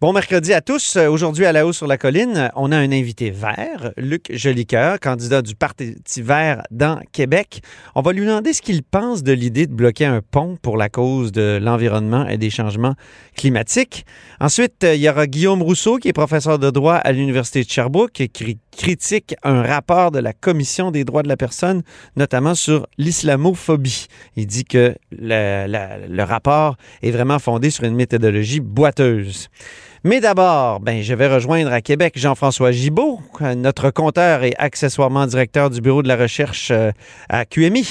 Bon mercredi à tous. Aujourd'hui, à La Haut sur la colline, on a un invité vert, Luc Jolicoeur, candidat du Parti Vert dans Québec. On va lui demander ce qu'il pense de l'idée de bloquer un pont pour la cause de l'environnement et des changements climatiques. Ensuite, il y aura Guillaume Rousseau, qui est professeur de droit à l'Université de Sherbrooke, qui critique un rapport de la Commission des droits de la personne, notamment sur l'islamophobie. Il dit que le rapport est vraiment fondé sur une méthodologie boiteuse. Mais d'abord, je vais rejoindre à Québec Jean-François Gibeault, notre compteur et accessoirement directeur du bureau de la recherche à QMI.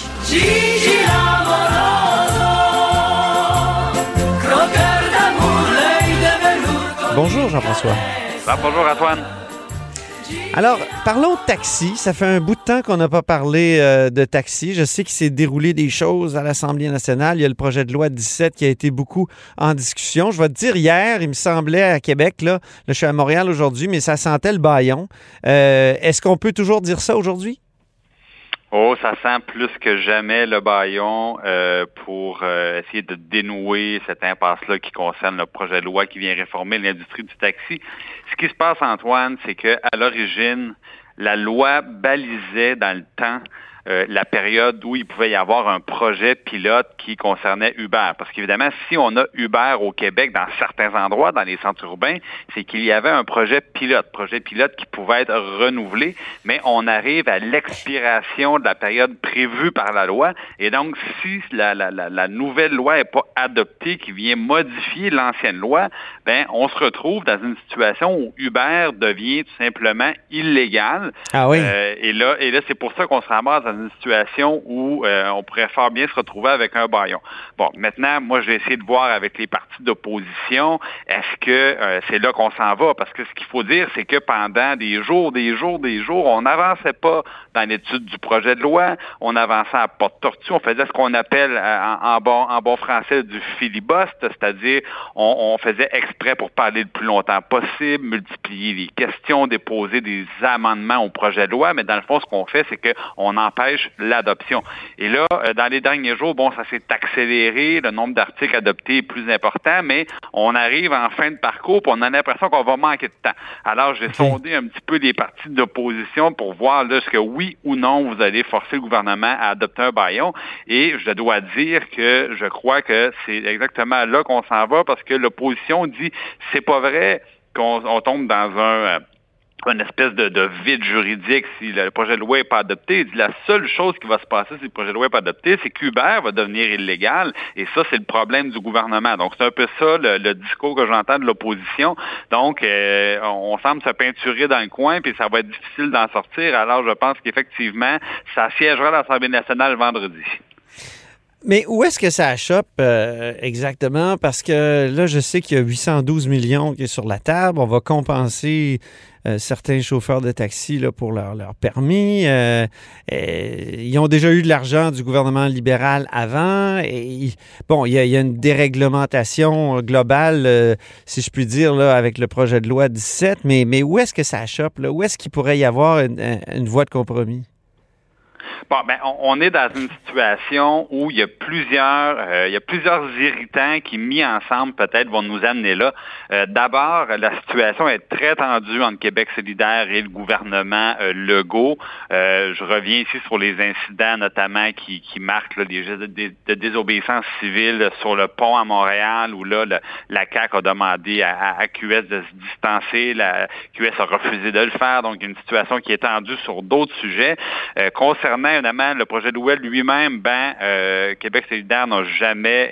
Bonjour Jean-François. Bonjour Antoine. Alors, parlons de taxi. Ça fait un bout de temps qu'on n'a pas parlé de taxi. Je sais qu'il s'est déroulé des choses à l'Assemblée nationale. Il y a le projet de loi 17 qui a été beaucoup en discussion. Je vais te dire, hier, il me semblait à Québec, là, je suis à Montréal aujourd'hui, mais ça sentait le bâillon. Est-ce qu'on peut toujours dire ça aujourd'hui? Oh, ça sent plus que jamais le bâillon pour essayer de dénouer cette impasse-là qui concerne le projet de loi qui vient réformer l'industrie du taxi. Ce qui se passe, Antoine, c'est que à l'origine, la loi balisait dans le temps la période où il pouvait y avoir un projet pilote qui concernait Uber. Parce qu'évidemment, si on a Uber au Québec, dans certains endroits, dans les centres urbains, c'est qu'il y avait un projet pilote qui pouvait être renouvelé, mais on arrive à l'expiration de la période prévue par la loi. Et donc, si la nouvelle loi n'est pas adoptée, qui vient modifier l'ancienne loi, on se retrouve dans une situation où Uber devient tout simplement illégal. Ah oui. Et là, c'est pour ça qu'on se ramasse dans une situation où on pourrait fort bien se retrouver avec un bâillon. Bon, maintenant, moi, je vais essayer de voir avec les partis d'opposition, est-ce que c'est là qu'on s'en va? Parce que ce qu'il faut dire, c'est que pendant des jours, on n'avançait pas dans l'étude du projet de loi, on avançait à porte tortue, on faisait ce qu'on appelle en bon français du filibuste, c'est-à-dire on faisait exprès pour parler le plus longtemps possible, multiplier les questions, déposer des amendements au projet de loi, mais dans le fond, ce qu'on fait, c'est qu'on empêche l'adoption. Et là, dans les derniers jours, ça s'est accéléré, le nombre d'articles adoptés est plus important, mais on arrive en fin de parcours, puis on a l'impression qu'on va manquer de temps. Alors, j'ai sondé un petit peu les partis d'opposition pour voir là, est-ce que oui ou non vous allez forcer le gouvernement à adopter un bâillon, et je dois dire que je crois que c'est exactement là qu'on s'en va, parce que l'opposition dit, c'est pas vrai qu'on tombe dans une espèce de vide juridique si le projet de loi n'est pas adopté. Il dit la seule chose qui va se passer si le projet de loi n'est pas adopté, c'est qu'Uber va devenir illégal, et ça, c'est le problème du gouvernement. Donc, c'est un peu ça le discours que j'entends de l'opposition. Donc, on semble se peinturer dans le coin, puis ça va être difficile d'en sortir. Alors, je pense qu'effectivement, ça siégera l'Assemblée nationale vendredi. Mais où est-ce que ça achoppe exactement? Parce que là, je sais qu'il y a 812 millions qui est sur la table. On va compenser certains chauffeurs de taxi là, pour leur permis. Ils ont déjà eu de l'argent du gouvernement libéral avant. Et, il y a une déréglementation globale, si je puis dire, là, avec le projet de loi 17. Mais où est-ce que ça achoppe? Là? Où est-ce qu'il pourrait y avoir une voie de compromis? On est dans une situation où il y a plusieurs irritants qui, mis ensemble, peut-être, vont nous amener là. D'abord, la situation est très tendue entre Québec solidaire et le gouvernement Legault. Je reviens ici sur les incidents, notamment, qui marquent là, les gestes de désobéissance civile sur le pont à Montréal, où là, la CAQ a demandé à QS de se distancer. La QS a refusé de le faire. Donc, une situation qui est tendue sur d'autres sujets. Concernant le projet de loi lui-même, Québec solidaire n'a jamais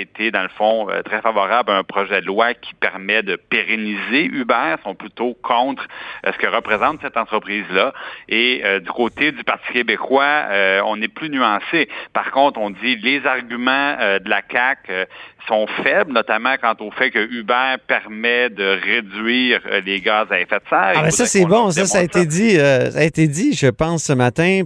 été, dans le fond, très favorable à un projet de loi qui permet de pérenniser Uber. Ils sont plutôt contre ce que représente cette entreprise-là. Et du côté du Parti québécois, on est plus nuancé. Par contre, on dit les arguments de la CAQ sont faibles, notamment quant au fait que Uber permet de réduire les gaz à effet de serre. Ah, mais ça, c'est bon. Ça a été dit, je pense, ce matin,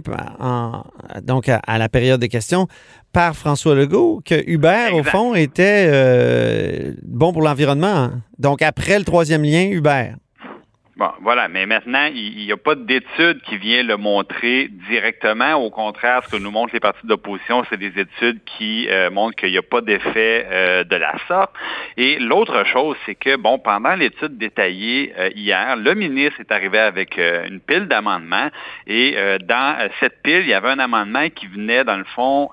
à la période des questions, par François Legault, que Uber, exact, au fond, était bon pour l'environnement. Donc, après le troisième lien, Uber. Bon, voilà. Mais maintenant, il n'y a pas d'étude qui vient le montrer directement. Au contraire, ce que nous montrent les partis d'opposition, c'est des études qui montrent qu'il n'y a pas d'effet de la sorte. Et l'autre chose, c'est que, bon, pendant l'étude détaillée hier, le ministre est arrivé avec une pile d'amendements. Et dans cette pile, il y avait un amendement qui venait, dans le fond...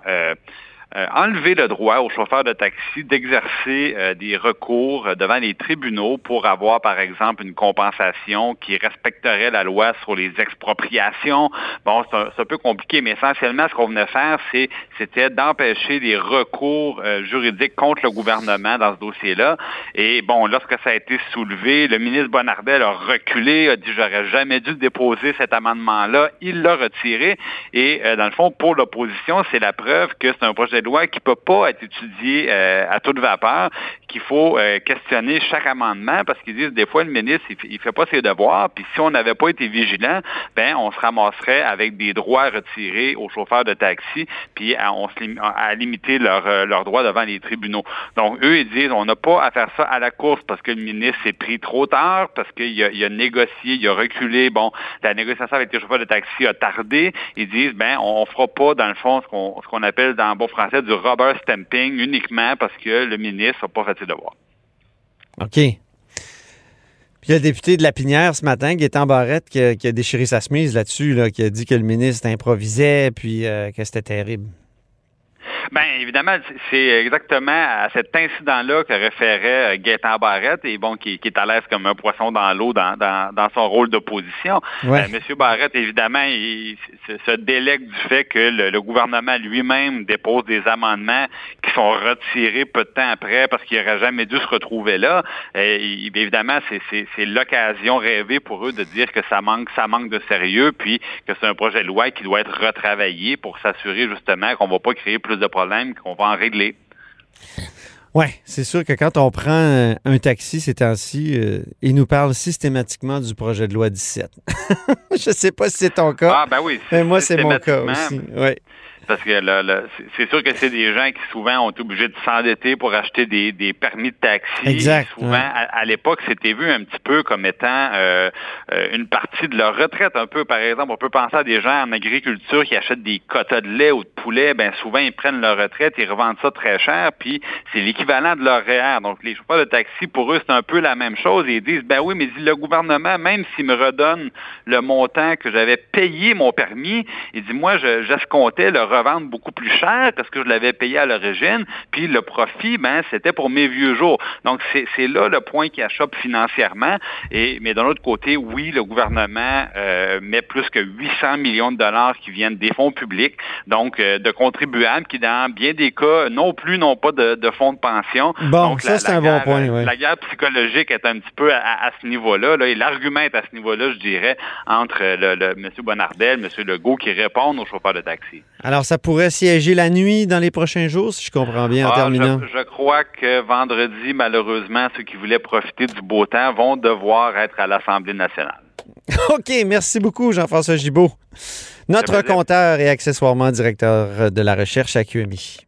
enlever le droit aux chauffeurs de taxi d'exercer des recours devant les tribunaux pour avoir, par exemple, une compensation qui respecterait la loi sur les expropriations. Bon, c'est un peu compliqué, mais essentiellement, ce qu'on venait faire, c'était d'empêcher des recours juridiques contre le gouvernement dans ce dossier-là. Et bon, lorsque ça a été soulevé, le ministre Bonnardel a reculé, a dit « j'aurais jamais dû déposer cet amendement-là ». Il l'a retiré. Et dans le fond, pour l'opposition, c'est la preuve que c'est un projet loi qui ne peut pas être étudié à toute vapeur, qu'il faut questionner chaque amendement parce qu'ils disent des fois le ministre, il ne fait pas ses devoirs, puis si on n'avait pas été vigilant, ben on se ramasserait avec des droits retirés aux chauffeurs de taxi, puis à limiter leurs droits devant les tribunaux. Donc, eux, ils disent, on n'a pas à faire ça à la course parce que le ministre s'est pris trop tard, parce qu'il a négocié, il a reculé, bon, la négociation avec les chauffeurs de taxi a tardé. Ils disent, ben on ne fera pas, dans le fond, ce qu'on appelle dans bon français, du rubber stamping uniquement parce que le ministre n'a pas fait ses devoirs. OK. Puis le député de La Pinière ce matin, Gaétan Barrette, qui a déchiré sa chemise là-dessus, là, qui a dit que le ministre improvisait puis que c'était terrible. Bien, évidemment, c'est exactement à cet incident-là que référait Gaétan Barrette, et bon, qui est à l'aise comme un poisson dans l'eau dans son rôle d'opposition. Ouais. Monsieur Barrette, évidemment, il se délègue du fait que le gouvernement lui-même dépose des amendements qui sont retirés peu de temps après parce qu'il n'aurait jamais dû se retrouver là. Et, évidemment, c'est l'occasion rêvée pour eux de dire que ça manque de sérieux, puis que c'est un projet de loi qui doit être retravaillé pour s'assurer justement qu'on ne va pas créer plus de problème qu'on va en régler. Oui, c'est sûr que quand on prend un taxi ces temps-ci, il nous parle systématiquement du projet de loi 17. Je ne sais pas si c'est ton cas. Ah, ben oui. Mais moi, c'est mon cas aussi. Ouais. Parce que c'est sûr que c'est des gens qui souvent ont été obligés de s'endetter pour acheter des permis de taxi. Exact. Souvent, ouais. À l'époque, c'était vu un petit peu comme étant une partie de leur retraite. Un peu, par exemple, on peut penser à des gens en agriculture qui achètent des quotas de lait ou de poulet. Ben souvent, ils prennent leur retraite, ils revendent ça très cher, puis c'est l'équivalent de leur REER. Donc, les chauffeurs de taxi, pour eux, c'est un peu la même chose. Ils disent, ben oui, mais le gouvernement, même s'il me redonne le montant que j'avais payé mon permis, il dit, moi, j'escomptais le revendre beaucoup plus cher que ce que je l'avais payé à l'origine, puis le profit, ben, c'était pour mes vieux jours. Donc, c'est là le point qui achoppe financièrement. Mais d'un autre côté, oui, le gouvernement met plus que 800 millions de dollars qui viennent des fonds publics, donc de contribuables qui, dans bien des cas, non plus n'ont pas de fonds de pension. Bon, donc, ça, c'est un bon point, oui. La guerre psychologique est un petit peu à ce niveau-là, là, et l'argument est à ce niveau-là, je dirais, entre M. Bonnardel, M. Legault, qui répondent aux chauffeurs de taxi. Alors, ça pourrait siéger la nuit dans les prochains jours, si je comprends bien, en terminant. Je crois que vendredi, malheureusement, ceux qui voulaient profiter du beau temps vont devoir être à l'Assemblée nationale. OK, merci beaucoup, Jean-François Gibeault. Notre compteur et accessoirement directeur de la recherche à QMI.